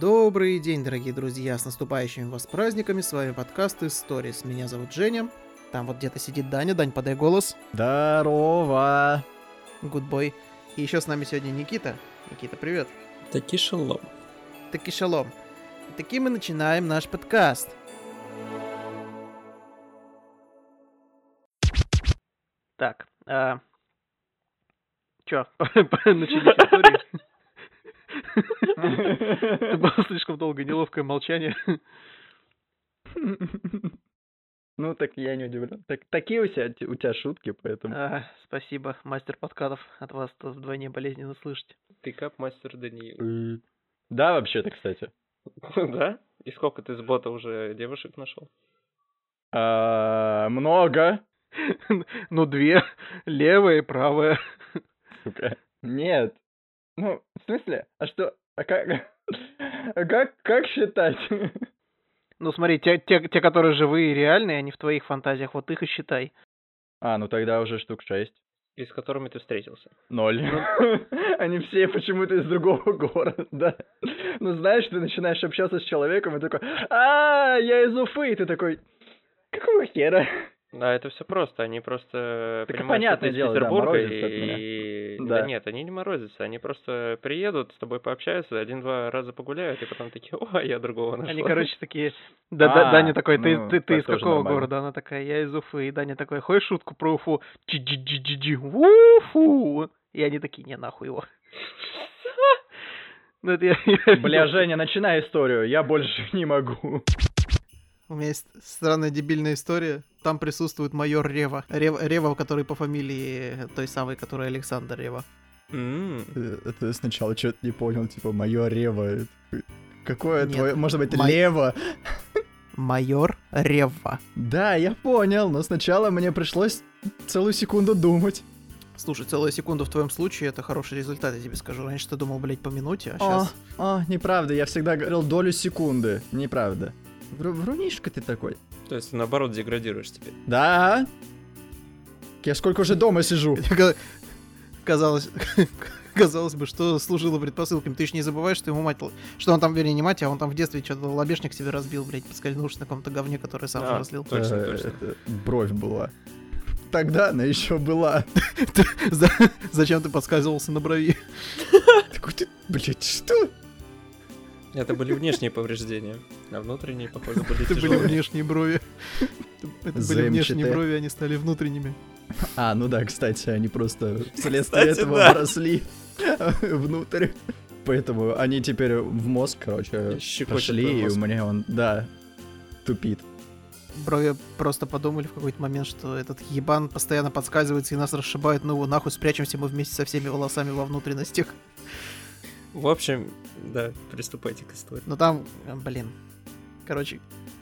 Добрый день, дорогие друзья, с наступающими вас праздниками, с вами подкаст eeestories, меня зовут Женя, там вот где-то сидит Даня, Дань, подай голос. Здорово! Гудбой. И еще с нами сегодня Никита. Никита, привет. Таки шалом. И таки мы начинаем наш подкаст. Так, чё, начались истории? Это было слишком долго, неловкое молчание. Ну, так я не удивлен. Такие у тебя шутки, поэтому... Спасибо, мастер подкатов. От вас вдвойне болезненно слышать. Пикап мастер Даниил. Да, вообще-то, кстати. Да? И сколько ты с бота уже девушек нашел? Много. Ну, две. Левая и правая. Сука. Нет. Ну, в смысле? А что? А как считать? Ну, смотри, те, которые живые и реальные, они в твоих фантазиях, вот их и считай. Ну тогда уже штук 6. И с которыми ты встретился? 0. Они все почему-то из другого города. Ну, знаешь, ты начинаешь общаться с человеком, и такой, я из Уфы, и ты такой, какого хера? Да, это все просто, они просто понимают, что ты из Петербурга, и... Да нет, они не морозятся, они просто приедут, с тобой пообщаются, один-два раза погуляют, и потом такие, я другого нашла. Они, короче, такие, да, Даня такой, ты из какого города? Она такая, я из Уфы, и Даня такой, хочешь шутку про Уфу? Чи-чи-чи-чи-чи, Уфу! И они такие, не, нахуй его. Бля, Женя, начинай историю, я больше не могу. У меня есть странная дебильная история. Там присутствует майор Ревва. Ревва, который по фамилии той самой, которая Александр Ревва. Это сначала что-то не понял, типа майор Ревва. Какое твое... Может быть, Лева? Майор Ревва. Да, я понял, но сначала мне пришлось целую секунду думать. Слушай, целую секунду в твоем случае это хороший результат, я тебе скажу. Раньше ты думал, блядь, по минуте, а сейчас... Неправда, я всегда говорил долю секунды. Неправда. Врунишка ты такой. То есть, наоборот, деградируешь теперь. Да. Я сколько уже дома сижу. Казалось бы, что служило предпосылками. Ты еще не забываешь, что ему мать... Что он там, вернее, не мать, а он там в детстве что-то лобешник себе разбил, блядь, поскользнулся на каком-то говне, который сам же разлил. Точно. Бровь была. Тогда она еще была. Зачем ты подсказывался на брови? Такой ты, блядь, что... Это были внешние повреждения, а внутренние, похоже, были тяжелые. Это были внешние брови. Это были внешние брови, они стали внутренними. Ну да, кстати, они просто вследствие этого росли внутрь. Поэтому они теперь в мозг, короче, пошли, и у меня он, да, тупит. Брови просто подумали в какой-то момент, что этот ебан постоянно подскальзывается и нас расшибает, ну его нахуй, спрячемся мы вместе со всеми волосами во внутренностях. В общем, да, приступайте к истории. Ну там, блин, короче...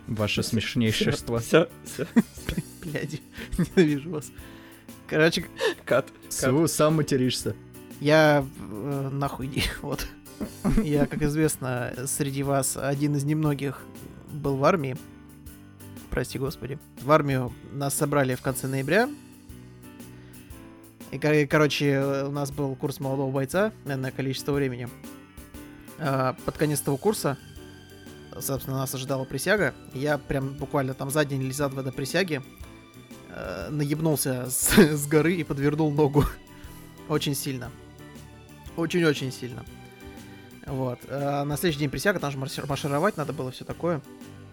Ваше смешнейшество. Все. Бляди, ненавижу вас. Короче, кат. Сам материшься. Я нахуй не, вот. Я, как известно, среди вас один из немногих был в армии. Прости, господи. В армию нас собрали в конце ноября. И, короче, у нас был курс молодого бойца на количество времени. Под конец того курса, собственно, нас ожидала присяга. Я прям буквально там за день или за два до присяги наебнулся с горы и подвернул ногу. Очень сильно. Очень-очень сильно. Вот. На следующий день присяга, там же маршировать надо было, все такое.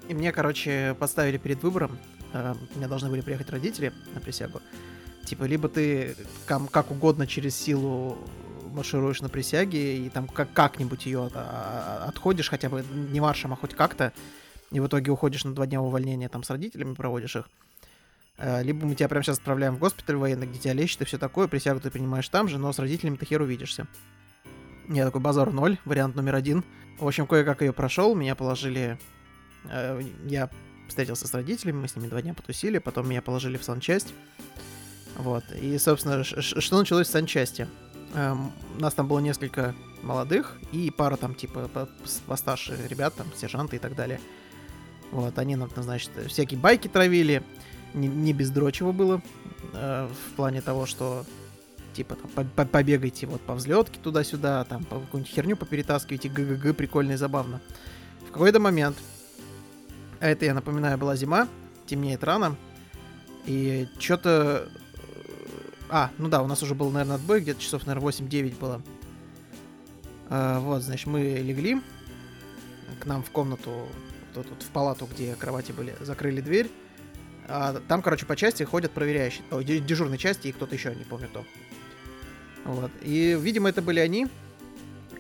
И мне, короче, поставили перед выбором. У меня должны были приехать родители на присягу. Типа, либо ты как угодно через силу маршируешь на присяге и там как-нибудь ее отходишь, хотя бы не маршем, а хоть как-то, и в итоге уходишь на 2 дня увольнения, там с родителями проводишь их. Либо мы тебя прямо сейчас отправляем в госпиталь военный, где тебя лечат и все такое, присягу ты принимаешь там же, но с родителями ты хер увидишься. Я такой, базар 0, вариант номер 1. В общем, кое-как ее прошел, меня положили... Я встретился с родителями, мы с ними 2 дня потусили, потом меня положили в санчасть. Вот, и, собственно, что началось в санчасти? Нас там было несколько молодых и пара там, типа, постарше ребят, там, сержанты и так далее. Вот, они нам, значит, всякие байки травили, не без дрочего было, в плане того, что типа там побегайте вот по взлетке туда-сюда, там какую-нибудь херню поперетаскивайте, ГГГ, прикольно и забавно. В какой-то момент, а это, я напоминаю, была зима, темнеет рано, и что-то... у нас уже был, наверное, отбой, где-то часов, наверное, 8-9 было. Вот, значит, мы легли, к нам в комнату, вот в палату, где кровати были, закрыли дверь. Там, короче, по части ходят проверяющие. Дежурной части и кто-то еще, не помню кто. Вот. И, видимо, это были они.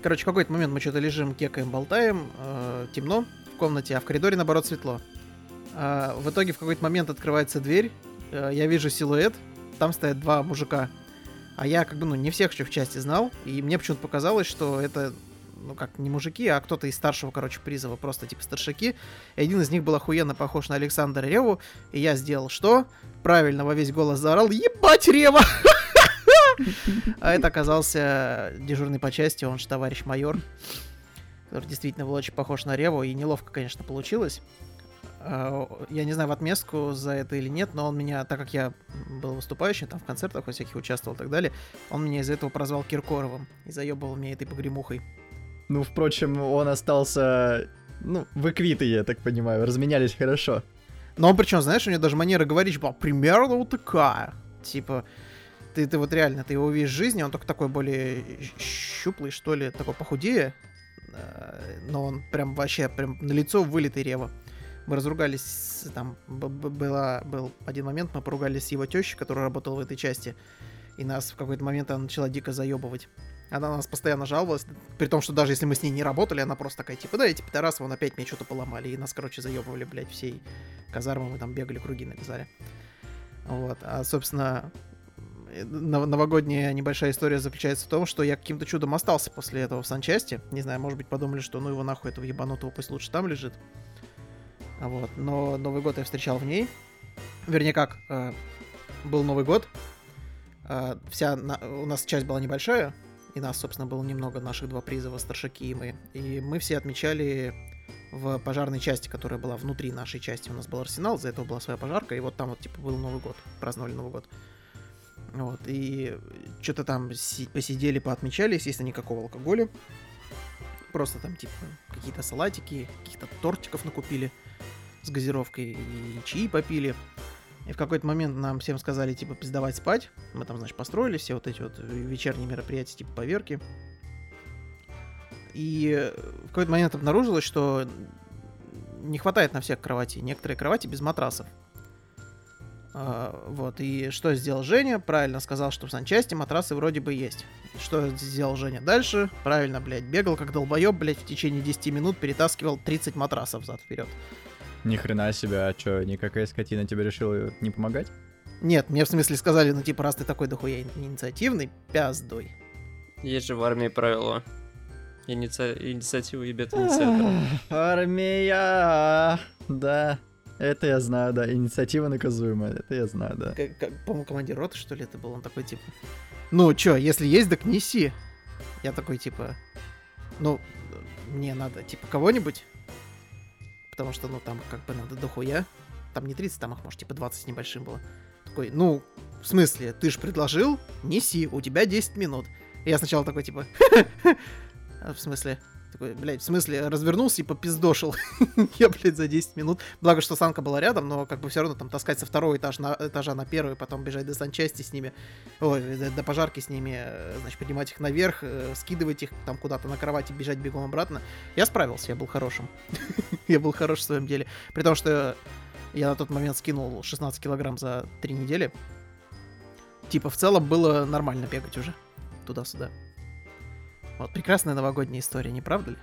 Короче, в какой-то момент мы что-то лежим, кекаем, болтаем. Темно в комнате, а в коридоре, наоборот, светло. В итоге в какой-то момент открывается дверь. Я вижу силуэт. Там стоят два мужика. А я, не всех еще в части знал. И мне почему-то показалось, что это... не мужики, а кто-то из старшего, призова, просто типа старшаки. И один из них был охуенно похож на Александра Реву, и я сделал что? Правильно, во весь голос заорал: «Ебать, Рева!» А это оказался дежурный по части, он же товарищ майор, который действительно был очень похож на Реву, и неловко, конечно, получилось. Я не знаю, в отместку за это или нет, но он меня, так как я был выступающим, там в концертах во всяких участвовал и так далее, он меня из-за этого прозвал Киркоровым и заебывал меня этой погремухой. Ну, впрочем, он остался... вы квиты, я так понимаю, разменялись хорошо. Но он, причем, знаешь, у него даже манера говорить была примерно вот такая. Типа, ты вот реально, ты его увидишь в жизни, он только такой более щуплый, что ли, такой похудее. Но он прям вообще, прям на лицо вылитый Рева. Мы разругались, там был один момент, мы поругались с его тещей, которая работала в этой части. И нас в какой-то момент она начала дико заебывать. Она на нас постоянно жаловалась, при том, что даже если мы с ней не работали, она просто такая, типа, да, эти пидорасы, вон опять мне что-то поломали, и нас, заебывали, блядь, всей казармы, мы там бегали, круги нарезали. Вот, а, собственно, новогодняя небольшая история заключается в том, что я каким-то чудом остался после этого в санчасти, не знаю, может быть, подумали, что ну его нахуй, этого ебанутого, пусть лучше там лежит. Вот, но Новый год я встречал в ней, вернее, как, был Новый год, у нас часть была небольшая, и нас, собственно, было немного, наших два призова, старшаки и мы. И мы все отмечали в пожарной части, которая была внутри нашей части. У нас был арсенал, за это была своя пожарка, и вот там вот, типа, был Новый год, праздновали Новый год. Вот, и что-то там посидели, поотмечали, естественно, никакого алкоголя. Просто там, типа, какие-то салатики, каких-то тортиков накупили с газировкой, и чаи попили. И в какой-то момент нам всем сказали, типа, пиздавать спать. Мы там, значит, построили все вот эти вот вечерние мероприятия, типа, поверки. И в какой-то момент обнаружилось, что не хватает на всех кроватей. Некоторые кровати без матрасов. Вот, и что сделал Женя? Правильно сказал, что в санчасти матрасы вроде бы есть. Что сделал Женя дальше? Правильно, блядь, бегал как долбоеб, блядь, в течение 10 минут перетаскивал 30 матрасов взад-вперед. Ни хрена себе, а чё, никакая скотина тебе решила не помогать? Нет, мне в смысле сказали, раз ты такой дохуя инициативный, пяздуй. Есть же в армии правило. Инициативу ебет инициатора. Армия! Да, это я знаю, да. Инициатива наказуемая, это я знаю, да. По-моему, командир роты, что ли, это был? Он такой, типа, ну чё, если есть, так неси. Я такой, типа, мне надо, типа, кого-нибудь... Потому что, там, надо дохуя. Там не 30, там их, может, 20 с небольшим было. Такой, в смысле, ты ж предложил? Неси, у тебя 10 минут. И я сначала такой, типа, в смысле? Такой, блядь, в смысле, развернулся и попиздошил. Я, блядь, за 10 минут. Благо, что санка была рядом, но, все равно, там, таскать со второго этажа на первый, потом бежать до санчасти с ними, до пожарки с ними, значит, поднимать их наверх, скидывать их, там, куда-то на кровати, бежать бегом обратно. Я справился, я был хорошим. Я был хорош в своем деле. При том, что я на тот момент скинул 16 килограмм за 3 недели. Типа, в целом, было нормально бегать уже. Туда-сюда. Вот, прекрасная новогодняя история, не правда ли?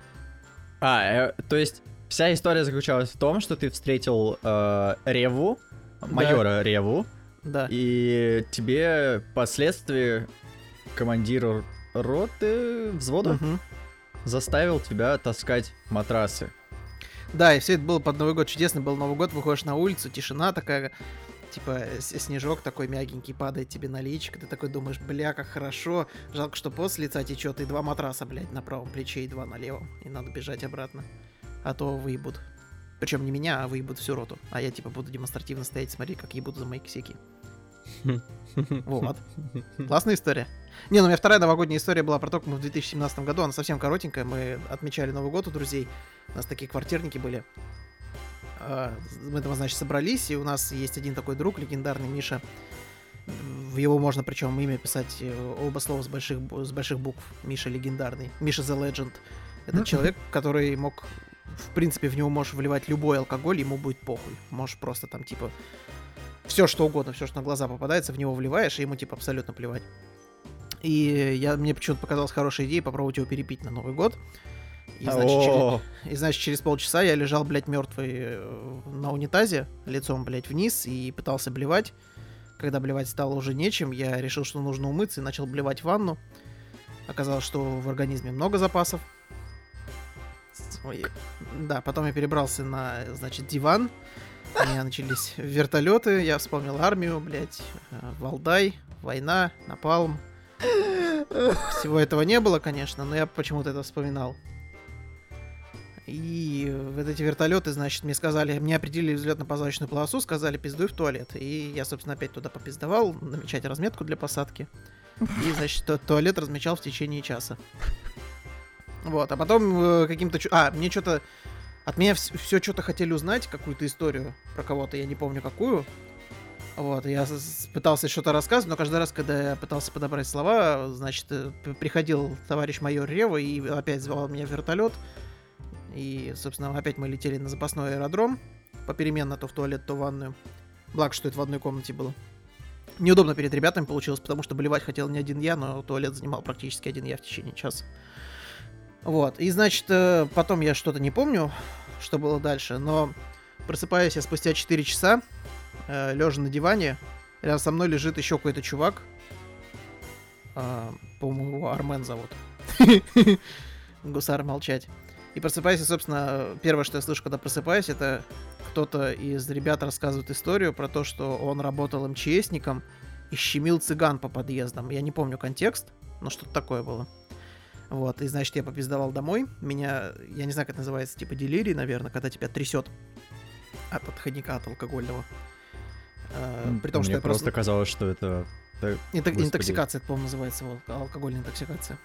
То есть вся история заключалась в том, что ты встретил Реву, майора, да. Реву, да. И тебе впоследствии командир роты взвода заставил тебя таскать матрасы. Да, и все это было под Новый год, чудесный был Новый год, выходишь на улицу, тишина такая... Типа, снежок такой мягенький падает тебе на личико, ты такой думаешь, бля, как хорошо, жалко, что пот с лица течет, и два матраса, блядь, на правом плече и два на левом, и надо бежать обратно, а то выебут. Причем не меня, а выебут всю роту, а я, типа, буду демонстративно стоять, смотри, как ебут за мои косяки. Вот. Классная история. Не, ну у меня вторая новогодняя история была про то, как мы в 2017 году, она совсем коротенькая, мы отмечали Новый год у друзей, у нас такие квартирники были. Мы там, значит, собрались, и у нас есть один такой друг, легендарный Миша. В его можно, причем, имя писать оба слова с больших букв. Миша легендарный. Миша The Legend. Это человек, который мог... В принципе, в него можешь вливать любой алкоголь, ему будет похуй. Можешь просто там, типа, все что угодно, все, что на глаза попадается, в него вливаешь, и ему, типа, абсолютно плевать. И мне почему-то показалась хорошая идея попробовать его перепить на Новый год. И, значит, через полчаса я лежал, блядь, мертвый на унитазе, лицом, блядь, вниз, и пытался блевать. Когда блевать стало уже нечем, я решил, что нужно умыться, и начал блевать в ванну. Оказалось, что в организме много запасов. Ой. Да, потом я перебрался на, значит, диван. У меня начались вертолеты, я вспомнил армию, блядь, Валдай, война, Напалм. Всего этого не было, конечно, но я почему-то это вспоминал. И вот эти вертолеты, значит, мне сказали, мне определили взлетно-посадочную полосу, сказали, пиздуй в туалет. И я, собственно, опять туда попиздовал, намечать разметку для посадки. И, значит, туалет размечал в течение часа. Вот, а потом каким-то... мне что-то... От меня все что-то хотели узнать, какую-то историю про кого-то, я не помню какую. Вот, я пытался что-то рассказывать, но каждый раз, когда я пытался подобрать слова, значит, приходил товарищ майор Ревва и опять звал меня в вертолет. И, собственно, опять мы летели на запасной аэродром. Попеременно то в туалет, то в ванную. Благо, что это в одной комнате было. Неудобно перед ребятами получилось, потому что блевать хотел не один я, но туалет занимал практически один я в течение часа. Вот. И, значит, потом я что-то не помню, что было дальше, но просыпаюсь я спустя 4 часа, лежа на диване. Рядом со мной лежит еще какой-то чувак. По-моему, его Армен зовут. Гусар молчать. И просыпаюсь, и, собственно, первое, что я слышу, когда просыпаюсь, это кто-то из ребят рассказывает историю про то, что он работал МЧСником и щемил цыган по подъездам. Я не помню контекст, но что-то такое было. Вот, и, значит, я попиздовал домой. Меня, я не знаю, как это называется, типа делирий, наверное, когда тебя трясет от отходника, от алкогольного. При том, что я просто... Мне просто казалось, что это... Интоксикация, это, по-моему, называется, вот, алкогольная интоксикация.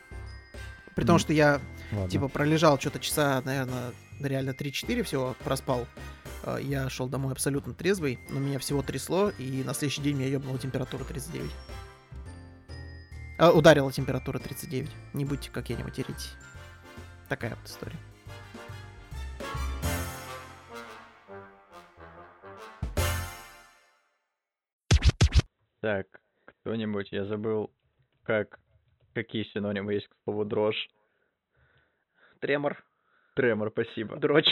При том, что я, типа, пролежал что-то часа, наверное, реально 3-4 всего, проспал. Я шел домой абсолютно трезвый, но меня всего трясло, и на следующий день меня ебнула температура 39. Ударила температура 39. Не будьте как я, не материтесь. Такая вот история. Так, кто-нибудь, я забыл, какие синонимы есть к слову дрожь. Тремор. Тремор, спасибо. Дрочь.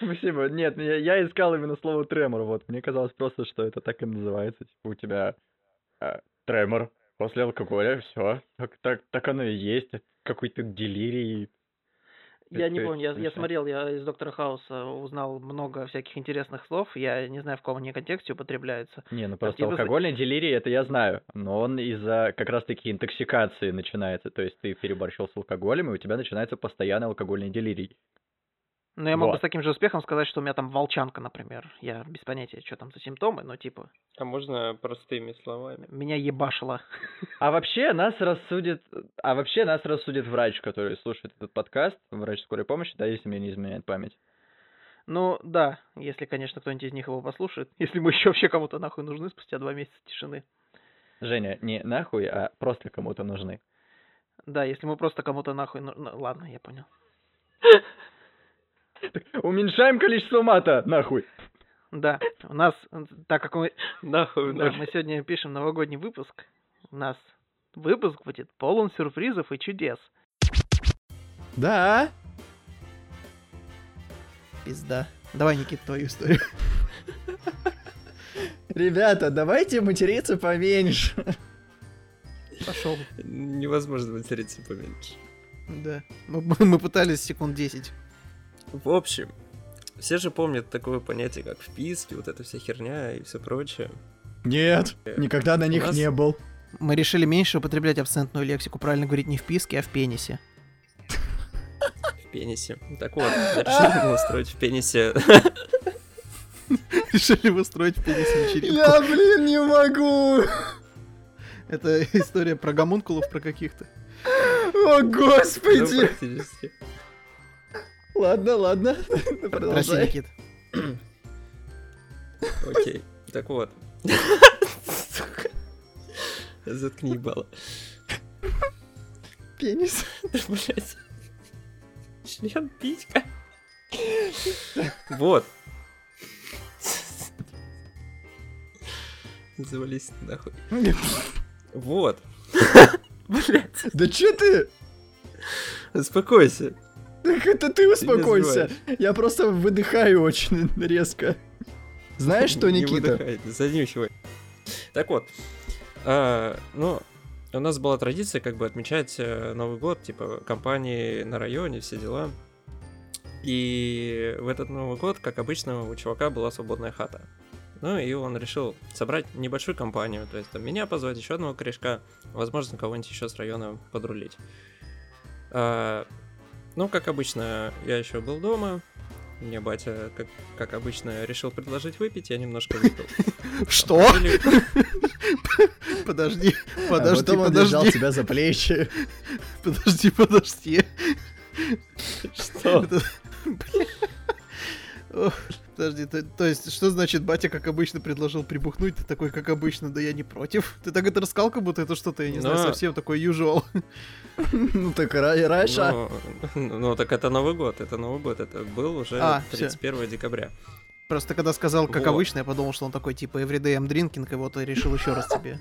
Спасибо. Нет, я искал именно слово тремор. Вот, мне казалось просто, что это так и называется. Типа у тебя тремор после алкоголя, все. Так оно и есть. Какой-то делирий. Я не помню, я смотрел, я из Доктора Хауса узнал много всяких интересных слов, я не знаю, в каком они контексте употребляются. Не, ну просто алкогольный делирий, это я знаю, но он из-за как раз-таки интоксикации начинается, то есть ты переборщил с алкоголем, и у тебя начинается постоянный алкогольный делирий. Ну я могу с таким же успехом сказать, что у меня там волчанка, например, я без понятия, что там за симптомы, но типа... А можно простыми словами? Меня ебашило. А вообще нас рассудит врач, который слушает этот подкаст, врач скорой помощи, да, если мне не изменяет память. Ну да, если, конечно, кто-нибудь из них его послушает, если мы еще вообще кому-то нахуй нужны спустя 2 месяца тишины. Женя, не нахуй, а просто кому-то нужны. Да, если мы просто кому-то нахуй... Ладно, я понял. Уменьшаем количество мата, нахуй. Да, у нас, так как мы... Нахуй, да, мы сегодня пишем новогодний выпуск. У нас выпуск будет полон сюрпризов и чудес. Да. Пизда. Давай, Никита, твою историю. Ребята, давайте материться поменьше. Пошел. Невозможно материться поменьше. Да, мы пытались секунд 10. В общем, все же помнят такое понятие, как вписки, вот эта вся херня и все прочее. Нет, никогда на них не был. Мы решили меньше употреблять абсцентную лексику. Правильно говорить не в писке, а в пенисе. В пенисе. Так вот, решили устроить в пенисе вечеринку. Я, блин, не могу! Это история про гомункулов, про каких-то. О, господи! Ладно. Прости, Никит. Окей, так вот. Сука. Заткни ебало. Пенис. Блять. Член писька. Вот. Завались нахуй. Вот. Блять. Да че ты? Успокойся. Так это ты успокойся. Я просто выдыхаю очень резко. Знаешь что, Никита? Задничивай. Так вот. У нас была традиция как бы отмечать Новый год, типа компании на районе, все дела. И в этот Новый год, как обычно, у чувака была свободная хата. Ну и он решил собрать небольшую компанию, то есть там меня позвать, еще одного корешка, возможно, кого-нибудь еще с района подрулить. Как обычно, я еще был дома. Мне батя, как обычно, решил предложить выпить, я немножко выпил. Что? Подожди. Он держал тебя за плечи. Подожди. Что? Подожди, то есть, что значит батя, как обычно, предложил прибухнуть? Ты такой, как обычно, да я не против. Ты так это рассказал, как будто это что-то, я не знаю, совсем такой usual. Ну так раньше. Ну так это Новый год, это был уже 31 декабря. Просто когда сказал, как обычно, я подумал, что он такой, типа, everyday I'm drinking, и вот решил еще раз тебе.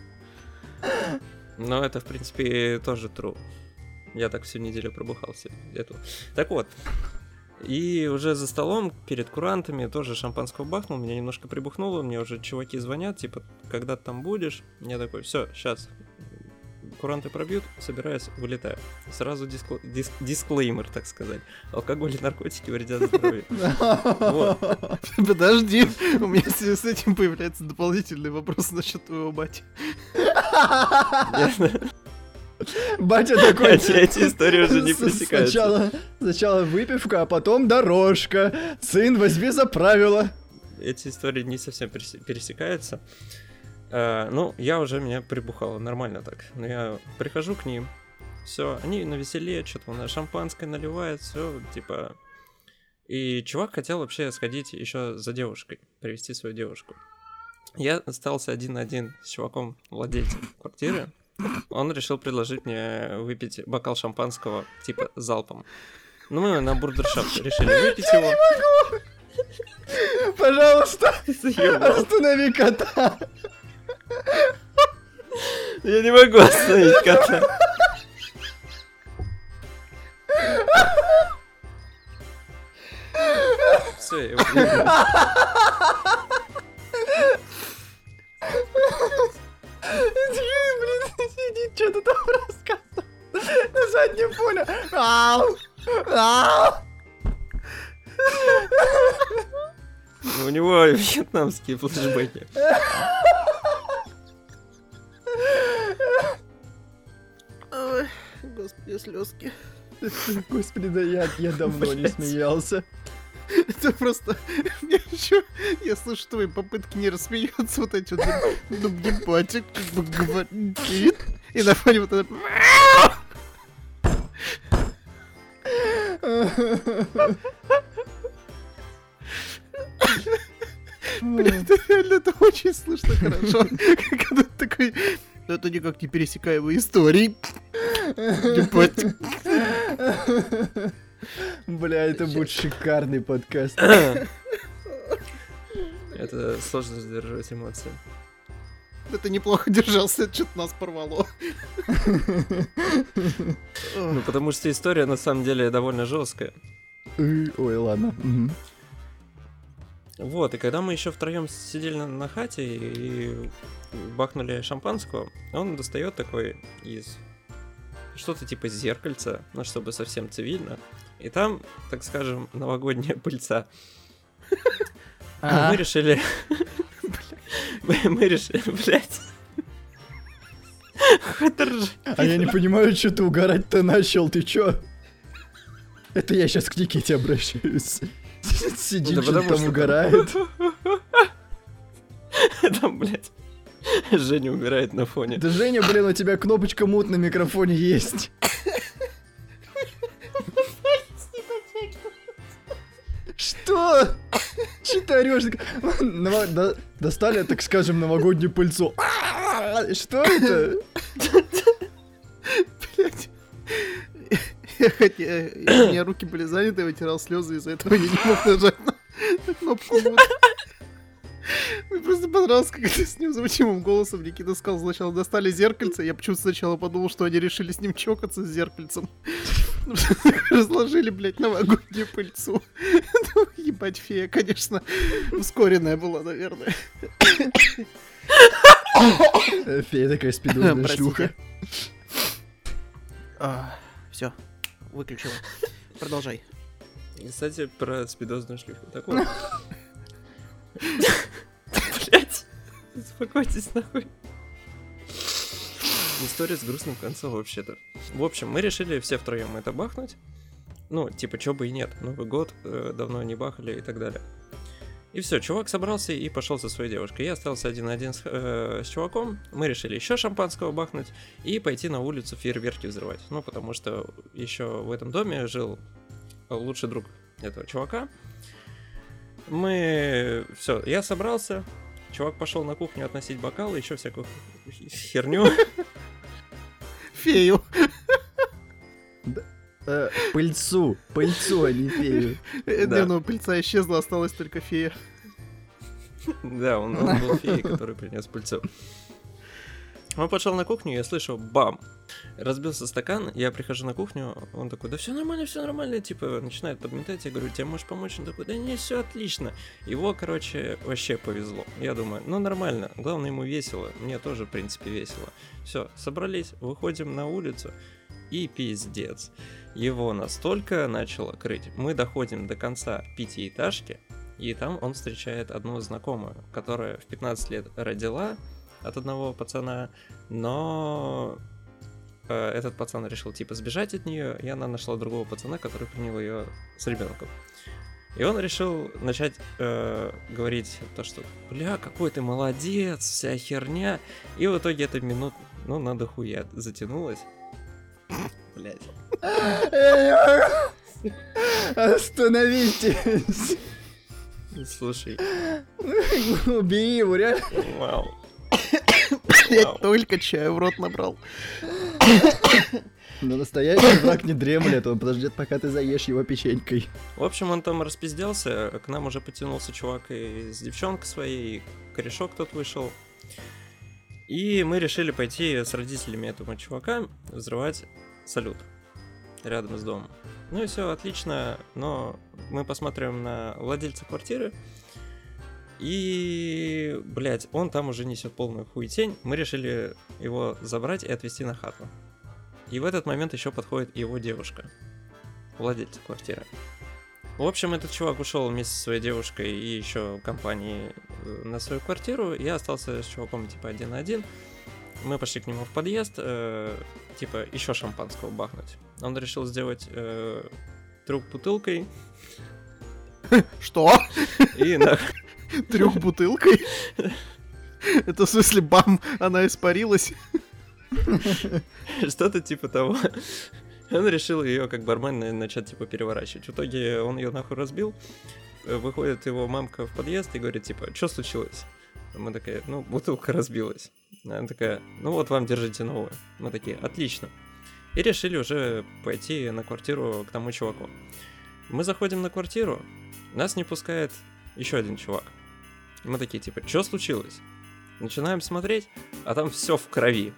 Ну это, в принципе, тоже true. Я так всю неделю пробухался. Так вот. И уже за столом, перед курантами, тоже шампанского бахнул, меня немножко прибухнуло, мне уже чуваки звонят, типа, когда ты там будешь? Я такой, все, сейчас, куранты пробьют, собираюсь, вылетаю. Сразу дисклеймер, так сказать. Алкоголь и наркотики вредят здоровью. Подожди, у меня в связи с этим появляется дополнительный вопрос насчет твоего бати. Батя такой... Эти истории уже не пресекаются. Сначала выпивка, а потом дорожка. Сын, возьми за правило. Эти истории не совсем пересекаются. Меня прибухало, нормально так. Но я прихожу к ним, все, они навеселее, что-то на шампанское наливает, все, типа... И чувак хотел вообще сходить еще за девушкой, привести свою девушку. Я остался один на один с чуваком, владельцем квартиры. Он решил предложить мне выпить бокал шампанского, типа, залпом. Ну, мы на бурдершафт решили выпить его. Я не могу! Пожалуйста, останови кота! Я не могу остановить кота. Всё, я его выпил. Блин, сидит, что-то там рассказывал. На заднем фоне. Ау! У него вьетнамские флешбеки. Ой, господи, слезки. Господи, да я давно не смеялся. Это просто... Я слышу твои попытки не рассмеяться, вот эти вот дубнебатик, как бы говорит. И на фоне вот это... Блин, реально это очень слышно хорошо. Когда ты такой... Но это никак не пересекаемые истории. Дубнебатик. Бля, это будет шикарный подкаст. Это сложно сдерживать эмоции. Это неплохо держался, это что-то нас порвало. Ну, потому что история на самом деле довольно жесткая. Ой, ладно. Вот, и когда мы еще втроем сидели на хате и бахнули шампанского, он достает такой из... что-то типа зеркальца, ну, чтобы совсем цивильно. И там, так скажем, новогодняя пыльца. Мы решили... Блять. А я не понимаю, что ты угорать-то начал, ты чё? Это я сейчас к Никите обращаюсь. Сидит, что-то там угорает. Там, блять, Женя умирает на фоне. Да, Женя, блин, у тебя кнопочка мут на микрофоне есть. Что? Че ты орешь? Достали, так скажем, новогоднюю пыльцу. Что это? Блять. У меня руки были заняты, я вытирал слезы, из-за этого я не мог нажать на кнопку. Мне просто понравилось, как это с невозмутимым голосом Никита сказал. Сначала достали зеркальце, я почему-то сначала подумал, что они решили с ним чокаться, с зеркальцем. Разложили, блядь, новогоднюю пыльцу. Ну, ебать, фея, конечно, ускоренная была, наверное. Фея такая спидозная шлюха. Все, выключила. Продолжай. Кстати, про спидозную шлюху. Так вот. Блять, успокойтесь нахуй. История с грустным концом вообще-то. В общем, мы решили все втроем это бахнуть. Ну, типа, чё бы и нет. Новый год, давно не бахали и так далее. И все, чувак собрался и пошел со своей девушкой. Я остался один-один с чуваком. Мы решили еще шампанского бахнуть и пойти на улицу фейерверки взрывать. Ну, потому что еще в этом доме жил лучший друг этого чувака. Мы... Все, я собрался. Чувак пошел на кухню относить бокалы, еще всякую херню. Фею. Пыльцу. Пыльцу, а не фею. Дневного пыльца исчезла, осталась только фея. Да, он был феей, который принес пыльцу. Он пошел на кухню, я слышу бам. Разбился стакан, я прихожу на кухню, он такой, да все нормально, типа, начинает подметать, я говорю, тебе можешь помочь? Он такой, да не, все отлично. Его, короче, вообще повезло. Я думаю, ну нормально, главное ему весело, мне тоже, в принципе, весело. Все, собрались, выходим на улицу, и пиздец. Его настолько начало крыть. Мы доходим до конца пятиэтажки, и там он встречает одну знакомую, которая в 15 лет родила от одного пацана, но этот пацан решил, типа, сбежать от нее, и она нашла другого пацана, который принял ее с ребенком. И он решил начать говорить то, что, бля, какой ты молодец, вся херня, и в итоге это минут, ну, надо хуя затянулось. Блядь. Остановитесь! Слушай. Убери его, реально. Вау. Я только чаю в рот набрал. Но настоящий враг не дремлет, он подождет, пока ты заешь его печенькой. В общем, он там распизделся, к нам уже потянулся чувак и с девчонкой своей, и корешок тот вышел. И мы решили пойти с родителями этого чувака взрывать салют рядом с домом. Ну и все, отлично, но мы посмотрим на владельца квартиры. И, блядь, он там уже несет полную хуетень. Мы решили его забрать и отвезти на хату. И в этот момент еще подходит его девушка, владельца квартиры. В общем, этот чувак ушел вместе со своей девушкой и еще компанией на свою квартиру. Я остался с чуваком, типа, один на один. Мы пошли к нему в подъезд, типа, еще шампанского бахнуть. Он решил сделать трюк бутылкой. Что? И нахуй. Трёх бутылкой? Это в смысле бам, она испарилась? Что-то типа того. Он решил ее как бармен начать типа переворачивать. В итоге он ее нахуй разбил. Выходит его мамка в подъезд и говорит типа, что случилось? Мы такая, ну бутылка разбилась. Она такая, ну вот вам держите новую. Мы такие, отлично. И решили уже пойти на квартиру к тому чуваку. Мы заходим на квартиру, нас не пускает еще один чувак. Мы такие, типа, что случилось? Начинаем смотреть, а там все в крови.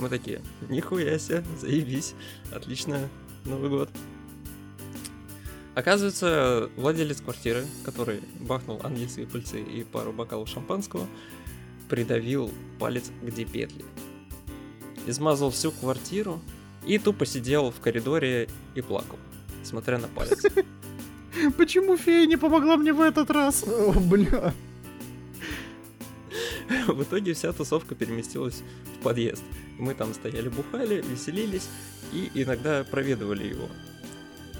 Мы такие, нихуя себе, заебись, отлично, Новый год. Оказывается, владелец квартиры, который бахнул английские пыльцы и пару бокалов шампанского, придавил палец, где петли. Измазал всю квартиру и тупо сидел в коридоре и плакал, смотря на палец. Почему фея не помогла мне в этот раз? О, бля. В итоге вся тусовка переместилась в подъезд. Мы там стояли, бухали, веселились и иногда проведывали его.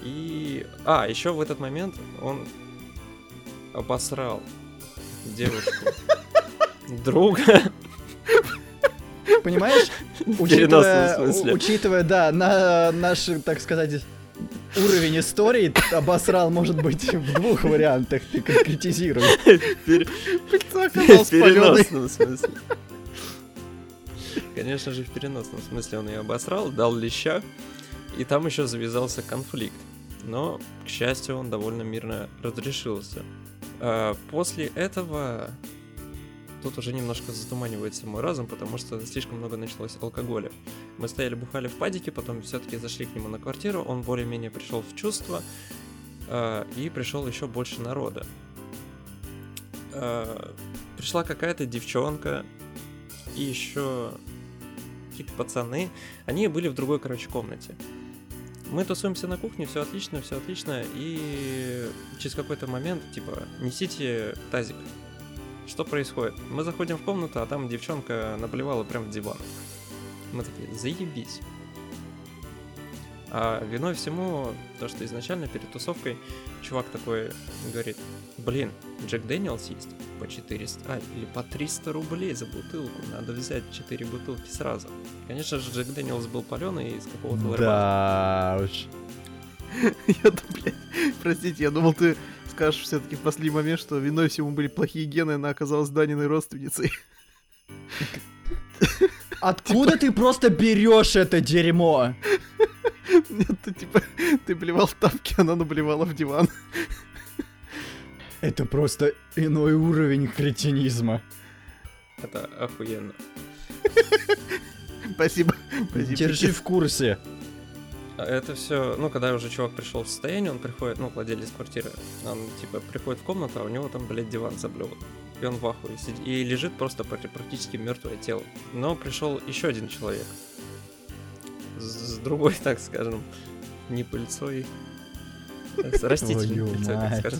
И... А, еще в этот момент он обосрал девушку друга понимаешь, учитывая, да, наш, так сказать, уровень истории, обосрал, может быть, в двух вариантах, ты конкретизируешь. В переносном смысле. Конечно же, в переносном смысле он ее обосрал, дал леща, и там еще завязался конфликт. Но, к счастью, он довольно мирно разрешился. После этого... Тут уже немножко затуманивается мой разум, потому что слишком много началось алкоголя. Мы стояли, бухали в падике, потом все-таки зашли к нему на квартиру, он более-менее пришел в чувство, и пришел еще больше народа. Пришла какая-то девчонка и еще какие-то пацаны. Они были в другой, короче, комнате. Мы тусуемся на кухне, все отлично, и через какой-то момент, типа, несите тазик. Что происходит? Мы заходим в комнату, а там девчонка наплевала прям в диван. Мы такие, заебись. А виной всему то, что изначально перед тусовкой чувак такой говорит, блин, Джек Дэниелс есть по 400, или по 300 рублей за бутылку, надо взять 4 бутылки сразу. Конечно же, Джек Дэниелс был паленый из какого-то ларька. Да уж. Простите, я думал, ты скажешь все-таки в последний момент, что виной всему были плохие гены, она оказалась Даниной родственницей. Откуда ты просто берешь это дерьмо? Нет, ты типа, ты блевал в тапки, она наблевала в диван. Это просто иной уровень кретинизма. Это охуенно. Спасибо. Держи в курсе. Это все, ну, когда уже чувак пришел в состояние, он приходит, ну, владелец квартиры, он, типа, приходит в комнату, а у него там, блядь, диван заблеван. И он в ахуе сидит, и лежит просто практически мертвое тело. Но пришел еще один человек. С другой, так скажем, не пыльцой, с растительной пыльцой, так скажем.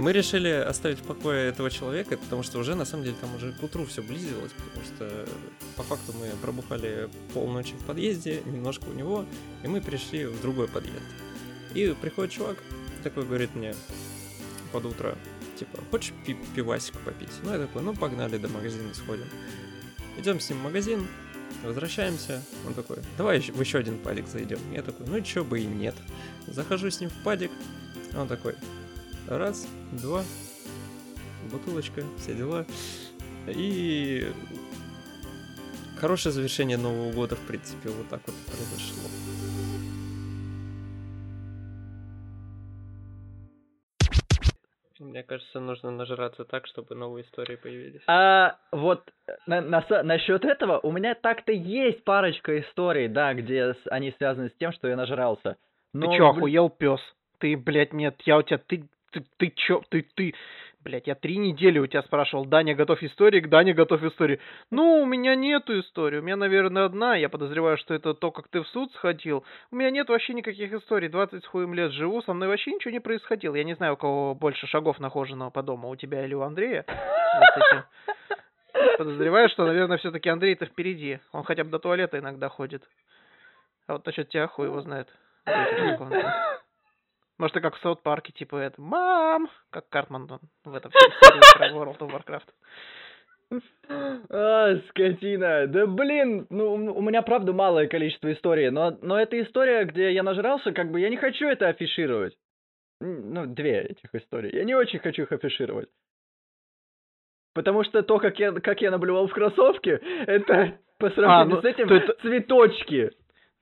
Мы решили оставить в покое этого человека, потому что уже, на самом деле, там уже к утру все близилось, потому что, по факту, мы пробухали полночи в подъезде, немножко у него, и мы перешли в другой подъезд. И приходит чувак, такой говорит мне под утро, типа, хочешь пивасик попить? Ну, я такой, ну, погнали, до магазина сходим. Идем с ним в магазин, возвращаемся, он такой, давай в еще один падик зайдем. Я такой, ну, чё бы и нет. Захожу с ним в падик, он такой... Раз, два, бутылочка, все дела. И хорошее завершение Нового года, в принципе, вот так вот произошло. Мне кажется, нужно нажраться так, чтобы новые истории появились. А вот насчет этого у меня так-то есть парочка историй, да, где они связаны с тем, что я нажрался. Но... Ты чё, охуел, пёс? Ты, блядь, нет, я у тебя... Ты чё? Ты... Блядь, я 3 недели у тебя спрашивал, Даня, готовь историк, Даня, готовь историю. Ну, у меня нету истории, у меня, наверное, одна, я подозреваю, что это то, как ты в суд сходил. У меня нет вообще никаких историй, 20 с хуем лет живу, со мной вообще ничего не происходило. Я не знаю, у кого больше шагов нахоженного по дому, у тебя или у Андрея. Подозреваю, что, наверное, всё-таки Андрей-то впереди, он хотя бы до туалета иногда ходит. А вот насчет тебя хуй его знает. Может, ты как в South Park, типа, это, мам, как Картман в этом фильме про World of Warcraft. А, скотина. Да, блин, ну, у меня, правда, малое количество историй, но это история, где я нажрался, как бы, я не хочу это афишировать. Ну, 2 этих истории. Я не очень хочу их афишировать. Потому что то, как я наблюдал в кроссовке, это, по сравнению с этим, цветочки.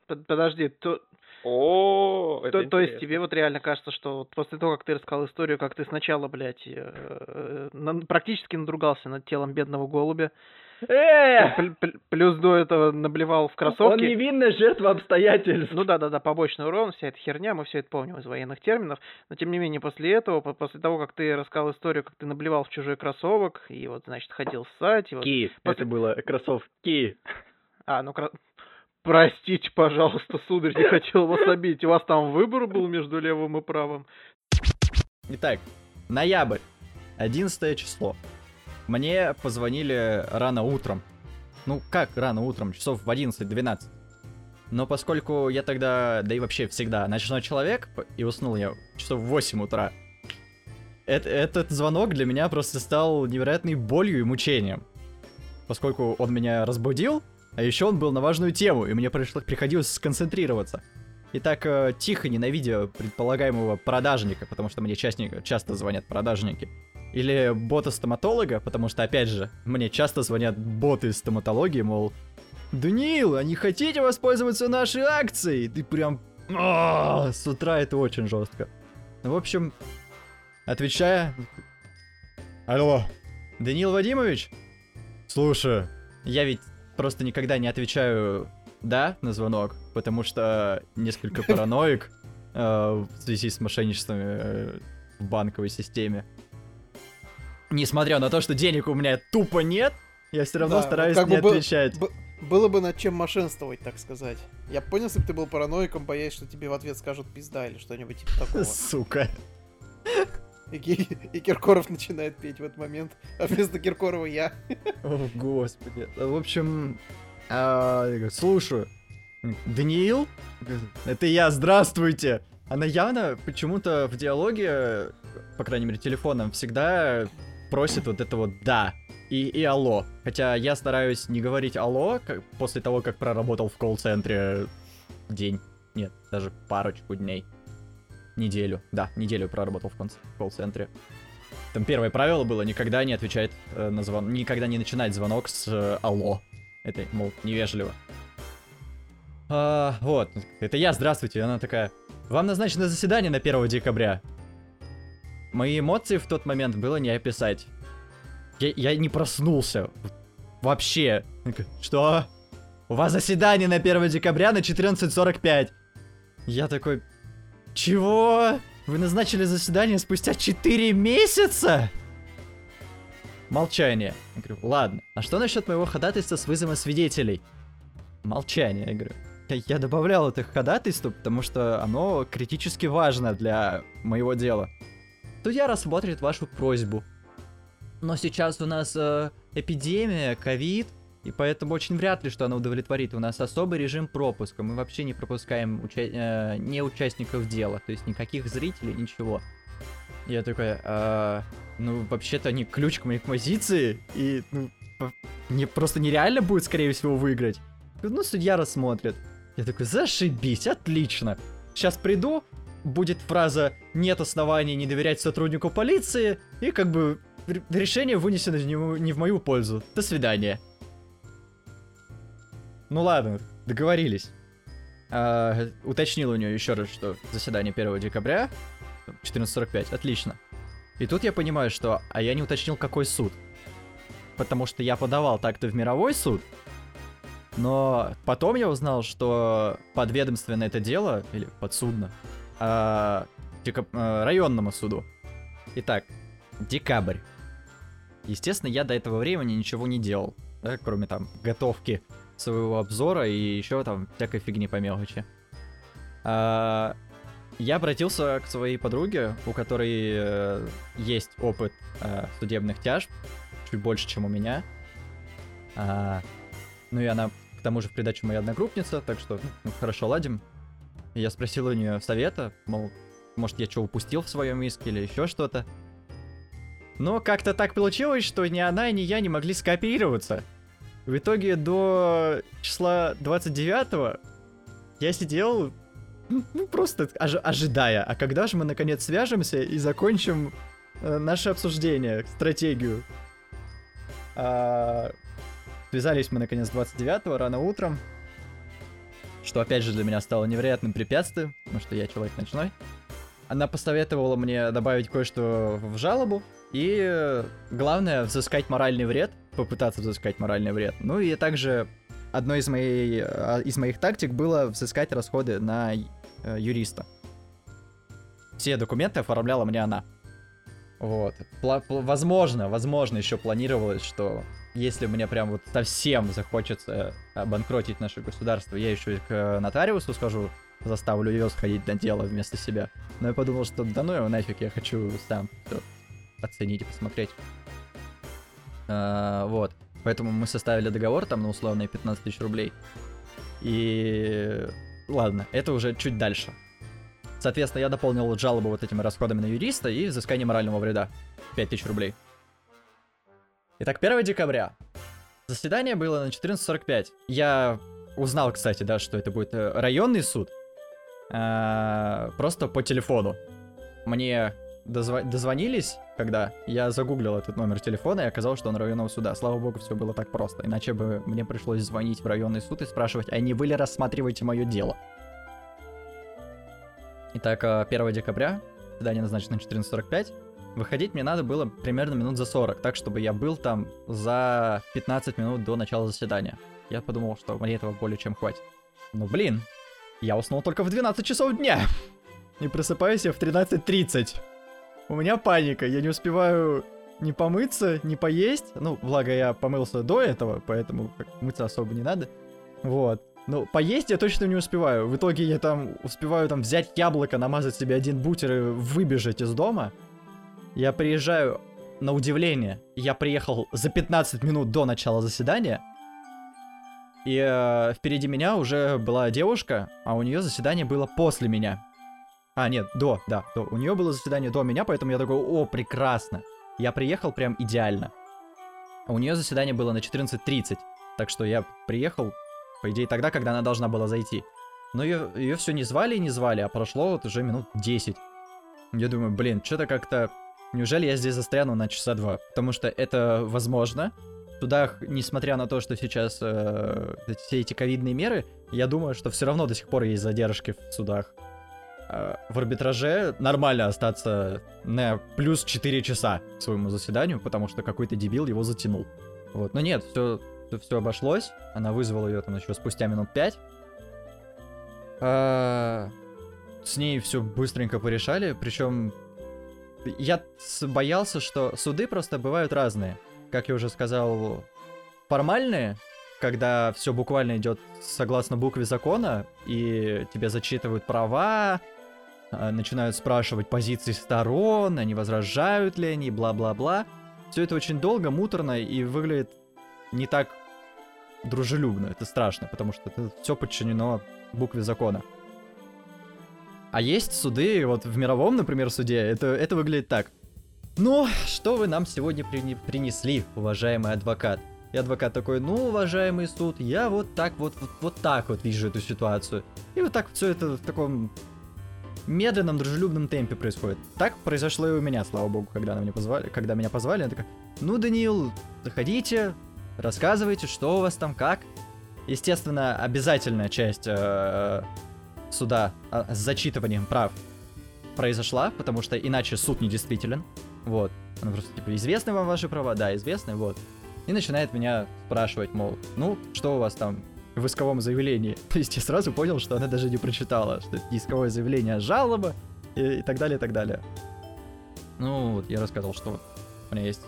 Подожди, то... О, это то есть тебе вот реально кажется, что вот после того, как ты рассказал историю, как ты сначала, блядь, практически надругался над телом бедного голубя, плюс до этого наблевал в кроссовки. Он невинная жертва обстоятельств. Ну да, побочный урон, вся эта херня, мы все это помним из военных терминов, но тем не менее после этого, после того, как ты рассказал историю, как ты наблевал в чужой кроссовок, и вот, значит, ходил ссать. Ки, это было кроссовки. А, ну кроссовки. Простите, пожалуйста, сударь, не хотел вас обидеть. У вас там выбор был между левым и правым. Итак, ноябрь, 11 число. Мне позвонили рано утром. Ну, как рано утром? Часов в 11-12. Но поскольку я тогда, да и вообще всегда, ночной человек, и уснул я часов в 8 утра, этот звонок для меня просто стал невероятной болью и мучением. поскольку он меня разбудил, а еще он был на важную тему, и мне приходилось сконцентрироваться. И так тихо, ненавидя предполагаемого продажника, потому что мне часто звонят продажники. Или бота-стоматолога, потому что, опять же, мне часто звонят боты из стоматологии, мол, «Даниил, а не хотите воспользоваться нашей акцией?» Ты прям... с утра это очень жестко. В общем, отвечая... Алло. Даниил Вадимович? Слушаю. Я ведь просто никогда не отвечаю «да» на звонок, потому что несколько параноик в связи с мошенничествами в банковой системе. Несмотря на то, что денег у меня тупо нет, я все равно стараюсь не отвечать. Было бы над чем мошенствовать, так сказать. Я понял, если бы ты был параноиком, боясь, что тебе в ответ скажут «пизда» или что-нибудь типа такого. Сука. И Киркоров начинает петь в этот момент, а вместо Киркорова я. О, господи. В общем, слушаю. Даниил? Это я, здравствуйте. Она явно почему-то в диалоге, по крайней мере, телефоном, всегда просит вот это вот «да». И алло. Хотя я стараюсь не говорить алло после того, как проработал в колл-центре день. Нет, даже парочку дней. Неделю. Да, неделю проработал в колл-центре. Там первое правило было никогда не отвечать на звонок. Никогда не начинать звонок с алло. Это, мол, невежливо. Вот. Это я, здравствуйте. Она такая: вам назначено заседание на 1 декабря. Мои эмоции в тот момент было не описать. Я не проснулся. Вообще. Что? У вас заседание на 1 декабря на 14:45. Я такой... Чего? Вы назначили заседание спустя 4 месяца? Молчание. Я говорю, ладно. А что насчет моего ходатайства с вызовом свидетелей? Молчание. Я говорю, я добавлял это ходатайство, потому что оно критически важно для моего дела. Судья рассмотрит вашу просьбу. Но сейчас у нас эпидемия, ковид, и поэтому очень вряд ли, что она удовлетворит. У нас особый режим пропуска. Мы вообще не пропускаем не участников дела, то есть никаких зрителей, ничего. Я такой, ну вообще-то они ключ к моей позиции, и ну, мне просто нереально будет, скорее всего, выиграть. Ну, судья рассмотрит. Я такой, зашибись, отлично. Сейчас приду, будет фраза «нет оснований не доверять сотруднику полиции», и как бы... Решение вынесено не в мою пользу. До свидания. Ну ладно, договорились. Уточнил у нее еще раз, что заседание 1 декабря 14:45. Отлично. И тут я понимаю, что... А я не уточнил, какой суд. Потому что я подавал так-то в мировой суд. Но потом я узнал, что подведомственно это дело, или подсудно, районному суду. Итак, декабрь. Естественно, я до этого времени ничего не делал, да, кроме там готовки своего обзора и еще там всякой фигни по мелочи. Я обратился к своей подруге, у которой есть опыт судебных тяжб, чуть больше, чем у меня. Ну и она, к тому же, в придачу моя одногруппница, так что ну, хорошо ладим. Я спросил у нее совета, мол, может я что упустил в своем иске или еще что-то. Но как-то так получилось, что ни она, ни я не могли скооперироваться. В итоге до числа 29-го я сидел, ну, просто ожидая. А когда же мы наконец свяжемся и закончим наше обсуждение, стратегию? Связались мы наконец 29-го, рано утром. Что опять же для меня стало невероятным препятствием, потому что я человек ночной. Она посоветовала мне добавить кое-что в жалобу. И главное, взыскать моральный вред, попытаться взыскать моральный вред. Ну и также одной из, моих тактик было взыскать расходы на юриста. Все документы оформляла мне она. Вот. Возможно, еще планировалось, что если мне прям вот совсем захочется обанкротить наше государство, я еще и к нотариусу схожу, заставлю ее сходить на дело вместо себя. Но я подумал, что да ну его нафиг, я хочу сам оценить и посмотреть. Вот. Поэтому мы составили договор там на условные 15 тысяч рублей. И... Ладно, это уже чуть дальше. Соответственно, я дополнил жалобу вот этими расходами на юриста и взыскание морального вреда. 5 тысяч рублей. Итак, 1 декабря. Заседание было на 14:45. Я узнал, кстати, да, что это будет районный суд. Просто по телефону. Мне дозвонились, когда я загуглил этот номер телефона, и оказалось, что он районного суда. Слава богу, все было так просто. Иначе бы мне пришлось звонить в районный суд и спрашивать, а не вы ли рассматриваете мое дело? Итак, 1 декабря, заседание назначено на 14:45. Выходить мне надо было примерно минут за 40, так, чтобы я был там за 15 минут до начала заседания. Я подумал, что мне этого более чем хватит. Ну, блин, я уснул только в 12 часов дня. И просыпаюсь я в 13:30. У меня паника, я не успеваю ни помыться, ни поесть. Ну, благо я помылся до этого, поэтому мыться особо не надо. Вот. Ну, поесть я точно не успеваю. В итоге я там успеваю там взять яблоко, намазать себе один бутер и выбежать из дома. Я приезжаю, на удивление, я приехал за 15 минут до начала заседания, и впереди меня уже была девушка, а у нее заседание было после меня. А, нет, до. У нее было заседание до меня, поэтому я такой, о, прекрасно. Я приехал прям идеально. А у нее заседание было на 14:30, так что я приехал, по идее, тогда, когда она должна была зайти. Но ее все не звали и не звали, а прошло вот уже минут 10. Я думаю, блин, что-то как-то... Неужели я здесь застряну на часа 2? Потому что это возможно. Туда, несмотря на то, что сейчас все эти ковидные меры, я думаю, что все равно до сих пор есть задержки в судах. В арбитраже нормально остаться на плюс 4 часа к своему заседанию, потому что какой-то дебил его затянул. Вот. Но нет, все обошлось. Она вызвала ее там еще спустя минут 5. С ней все быстренько порешали, причем... Я боялся, что суды просто бывают разные. Как я уже сказал, формальные, когда все буквально идет согласно букве закона, и тебе зачитывают права, начинают спрашивать позиции сторон, они возражают ли они, бла-бла-бла. Все это очень долго, муторно и выглядит не так дружелюбно. Это страшно, потому что это все подчинено букве закона. А есть суды, вот в мировом, например, суде, это выглядит так. Ну, что вы нам сегодня принесли, уважаемый адвокат? И адвокат такой, ну, уважаемый суд, я вот так вот так вот вижу эту ситуацию. И вот так все это в таком медленном, дружелюбном темпе происходит. Так произошло и у меня, слава богу, когда меня позвали, она такая, ну, Даниил, заходите, рассказывайте, что у вас там, как. Естественно, обязательная часть... суда с зачитыванием прав произошла, потому что иначе суд недействителен. Вот. Она просто типа, известны вам ваши права? Да, известны, вот. И начинает меня спрашивать, мол, ну, что у вас там в исковом заявлении? То есть я сразу понял, что она даже не прочитала, что это исковое заявление, а жалоба и так далее, и так далее. Ну, вот я рассказал, что у меня есть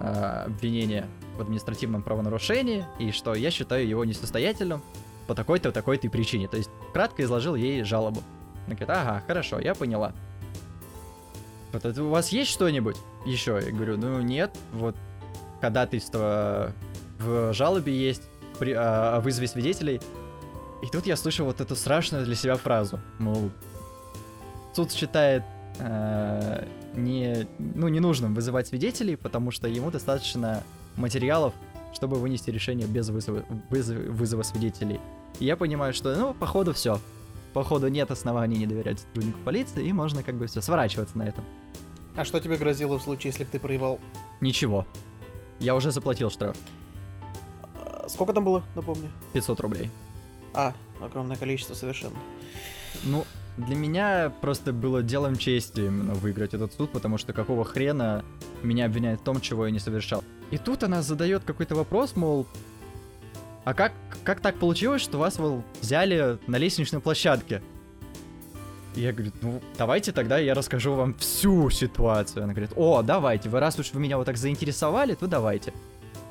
обвинение в административном правонарушении, и что я считаю его несостоятельным, по такой-то, такой-то причине. То есть, кратко изложил ей жалобу. Она говорит, ага, хорошо, я поняла. Вот это у вас есть что-нибудь еще? Я говорю, ну нет, вот ходатайство в жалобе есть о вызове свидетелей. И тут я слышу вот эту страшную для себя фразу. Мол, суд считает ненужным вызывать свидетелей, потому что ему достаточно материалов, чтобы вынести решение без вызова свидетелей. И я понимаю, что, ну, походу, все. Походу, нет оснований не доверять сотруднику полиции, и можно как бы все сворачиваться на этом. А что тебе грозило в случае, если бы ты проебал? Ничего. Я уже заплатил штраф. Сколько там было, напомню? 500 рублей. А, огромное количество совершенно. Ну, для меня просто было делом чести именно выиграть этот суд, потому что какого хрена меня обвиняют в том, чего я не совершал. И тут она задает какой-то вопрос, мол, а как так получилось, что вас, мол, взяли на лестничной площадке? И я говорю, ну, давайте тогда я расскажу вам всю ситуацию. Она говорит, о, давайте, вы раз уж вы меня вот так заинтересовали, то давайте.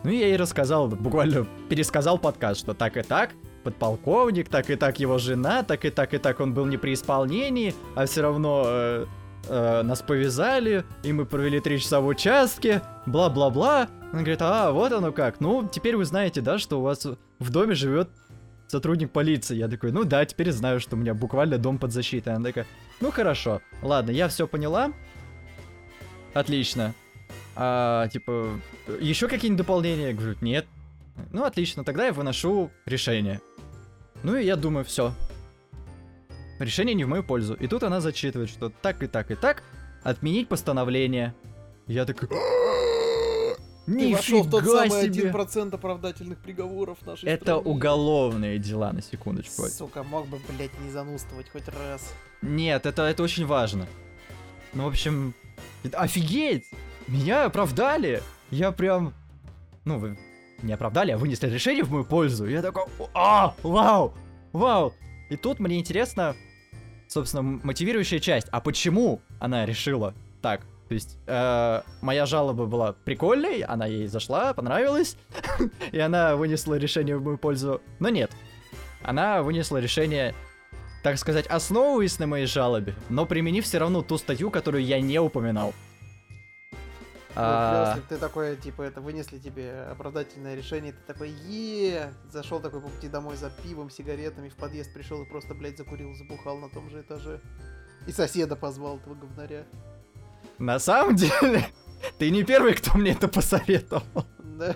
Ну, я ей рассказал, буквально пересказал подкаст, что так и так, подполковник, так и так его жена, так и так он был не при исполнении, а все равно... нас повязали, и мы провели 3 часа в участке, бла-бла-бла. Он говорит, а, вот оно как. Ну, теперь вы знаете, да, что у вас в доме живет сотрудник полиции. Я такой, ну да, теперь знаю, что у меня буквально дом под защитой. Она такая, ну хорошо, ладно, я все поняла. Отлично. Еще какие-нибудь дополнения? Я говорю, нет. Ну, отлично, тогда я выношу решение. Ну и я думаю, все. Решение не в мою пользу. И тут она зачитывает, что так и так и так отменить постановление. Я такой... Ты вошел в тот самый 1% оправдательных приговоров нашей страны. Это уголовные дела, на секундочку. Сука, мог бы, блядь, не занудствовать хоть раз. Нет, это очень важно. Ну, в общем... Офигеть! Меня оправдали! Я прям... Ну, вы не оправдали, а вынесли решение в мою пользу. Я такой... Вау! Вау! И тут мне интересно, собственно, мотивирующая часть. А почему она решила так? То есть, моя жалоба была прикольной, она ей зашла, понравилась, и она вынесла решение в мою пользу. Но нет, она вынесла решение, так сказать, основываясь на моей жалобе, но применив все равно ту статью, которую я не упоминал. Если ты такой, типа, это вынесли тебе оправдательное решение, ты такой, зашел такой по пути домой за пивом, сигаретами, в подъезд пришел и просто, блядь, закурил, забухал на том же этаже. И соседа позвал, этого говнаря. На самом деле, ты не первый, кто мне это посоветовал. Да.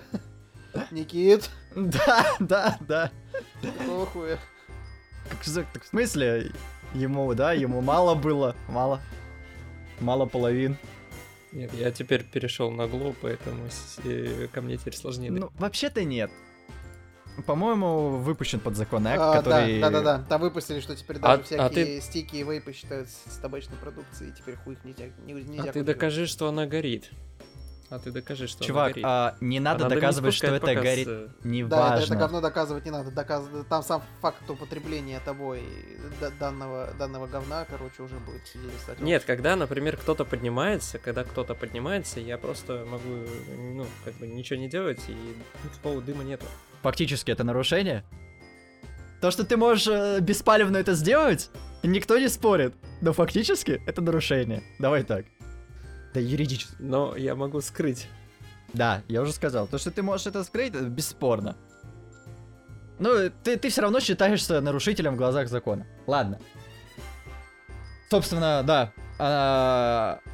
Никит. Да. Какого хуя? Так в смысле? Ему мало было. Мало половин. Нет, я теперь перешел на гло, поэтому ко мне теперь сложнее. Ну, вообще-то нет. По-моему, выпущен подзаконный акт, который... Да, там выпустили, что теперь даже всякие стики и вейпы считаются с табачной продукцией, и теперь хуй их нельзя... А ты докажи, что она горит. Чувак, не надо доказывать, что это горит. Неважно. Да, это говно доказывать не надо. Там сам факт употребления тобой данного говна, короче, уже будет сидеть. Нет, когда, например, когда кто-то поднимается, я просто могу, ничего не делать, и никакого дыма нету. Фактически это нарушение. То, что ты можешь беспалевно это сделать, никто не спорит. Но фактически это нарушение. Давай так. Да юридически. Но я могу скрыть. Да, я уже сказал. То, что ты можешь это скрыть, бесспорно. Ну, ты все равно считаешься нарушителем в глазах закона. Ладно. Собственно, да.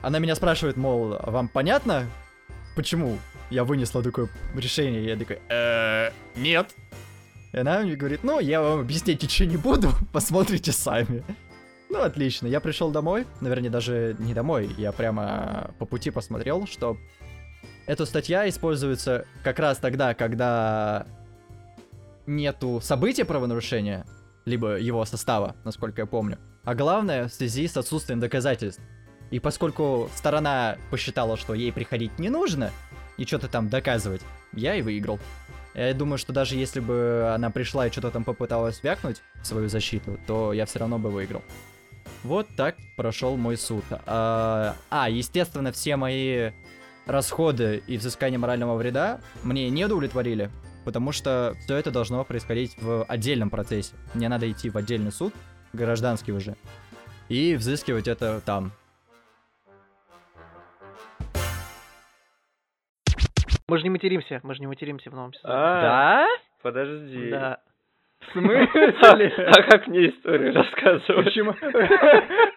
Она меня спрашивает, мол, вам понятно, почему я вынесла такое решение? Я такой, нет. И она мне говорит, я вам объяснять ничего не буду, посмотрите сами. Ну, отлично, я пришел домой, наверное, даже не домой, я прямо по пути посмотрел, что эта статья используется как раз тогда, когда нету события правонарушения, либо его состава, насколько я помню, а главное, в связи с отсутствием доказательств. И поскольку сторона посчитала, что ей приходить не нужно и что-то там доказывать, я и выиграл. Я думаю, что даже если бы она пришла и что-то там попыталась вякнуть в свою защиту, то я все равно бы выиграл. Вот так прошел мой суд. Естественно, все мои расходы и взыскание морального вреда мне не удовлетворили, потому что все это должно происходить в отдельном процессе. Мне надо идти в отдельный суд, гражданский уже, и взыскивать это там. Мы же не материмся в новом сезоне. Да? Подожди. Да. В смысле? А как мне историю рассказывать?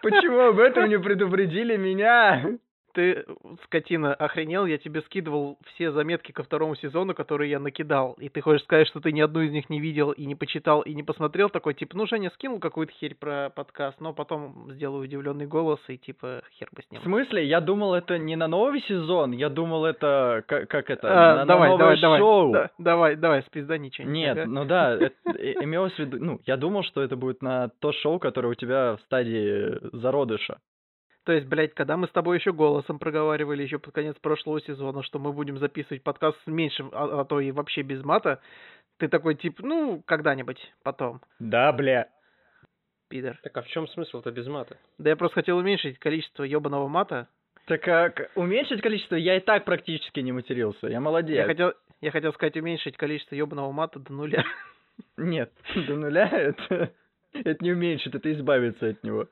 Почему об этом не предупредили меня? Ты, скотина, охренел? Я тебе скидывал все заметки ко второму сезону, которые я накидал. И ты хочешь сказать, что ты ни одну из них не видел, и не почитал, и не посмотрел? Такой, типа, Женя скинул какую-то херь про подкаст, но потом сделаю удивленный голос, и типа, хер бы снял. В смысле? Я думал, это не на новый сезон, я думал, это... Как это? На новое шоу. Давай, спизда ничего. Нет, имелось в виду... Я думал, что это будет на то шоу, которое у тебя в стадии зародыша. То есть, блядь, когда мы с тобой еще голосом проговаривали еще под конец прошлого сезона, что мы будем записывать подкаст с меньшим, а то и вообще без мата, ты такой, типа, когда-нибудь потом. Да, бля. Пидор. Так а в чем смысл-то без мата? Да я просто хотел уменьшить количество ебаного мата. Так как уменьшить количество? Я и так практически не матерился, я молодец. Я хотел сказать уменьшить количество ебаного мата до нуля. Нет, до нуля это не уменьшит, это избавиться от него.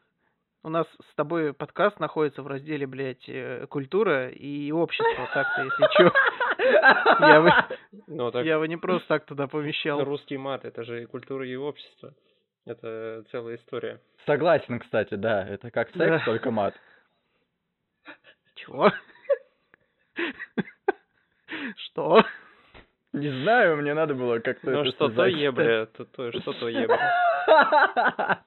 У нас с тобой подкаст находится в разделе, блядь, культура и общество, так-то, если чё. Я бы не просто так туда помещал. Русский мат, это же и культура, и общество. Это целая история. Согласен, кстати, да. Это как секс, только мат. Чего? Что? Не знаю, мне надо было как-то... Ну что-то ебля, что-то ебля.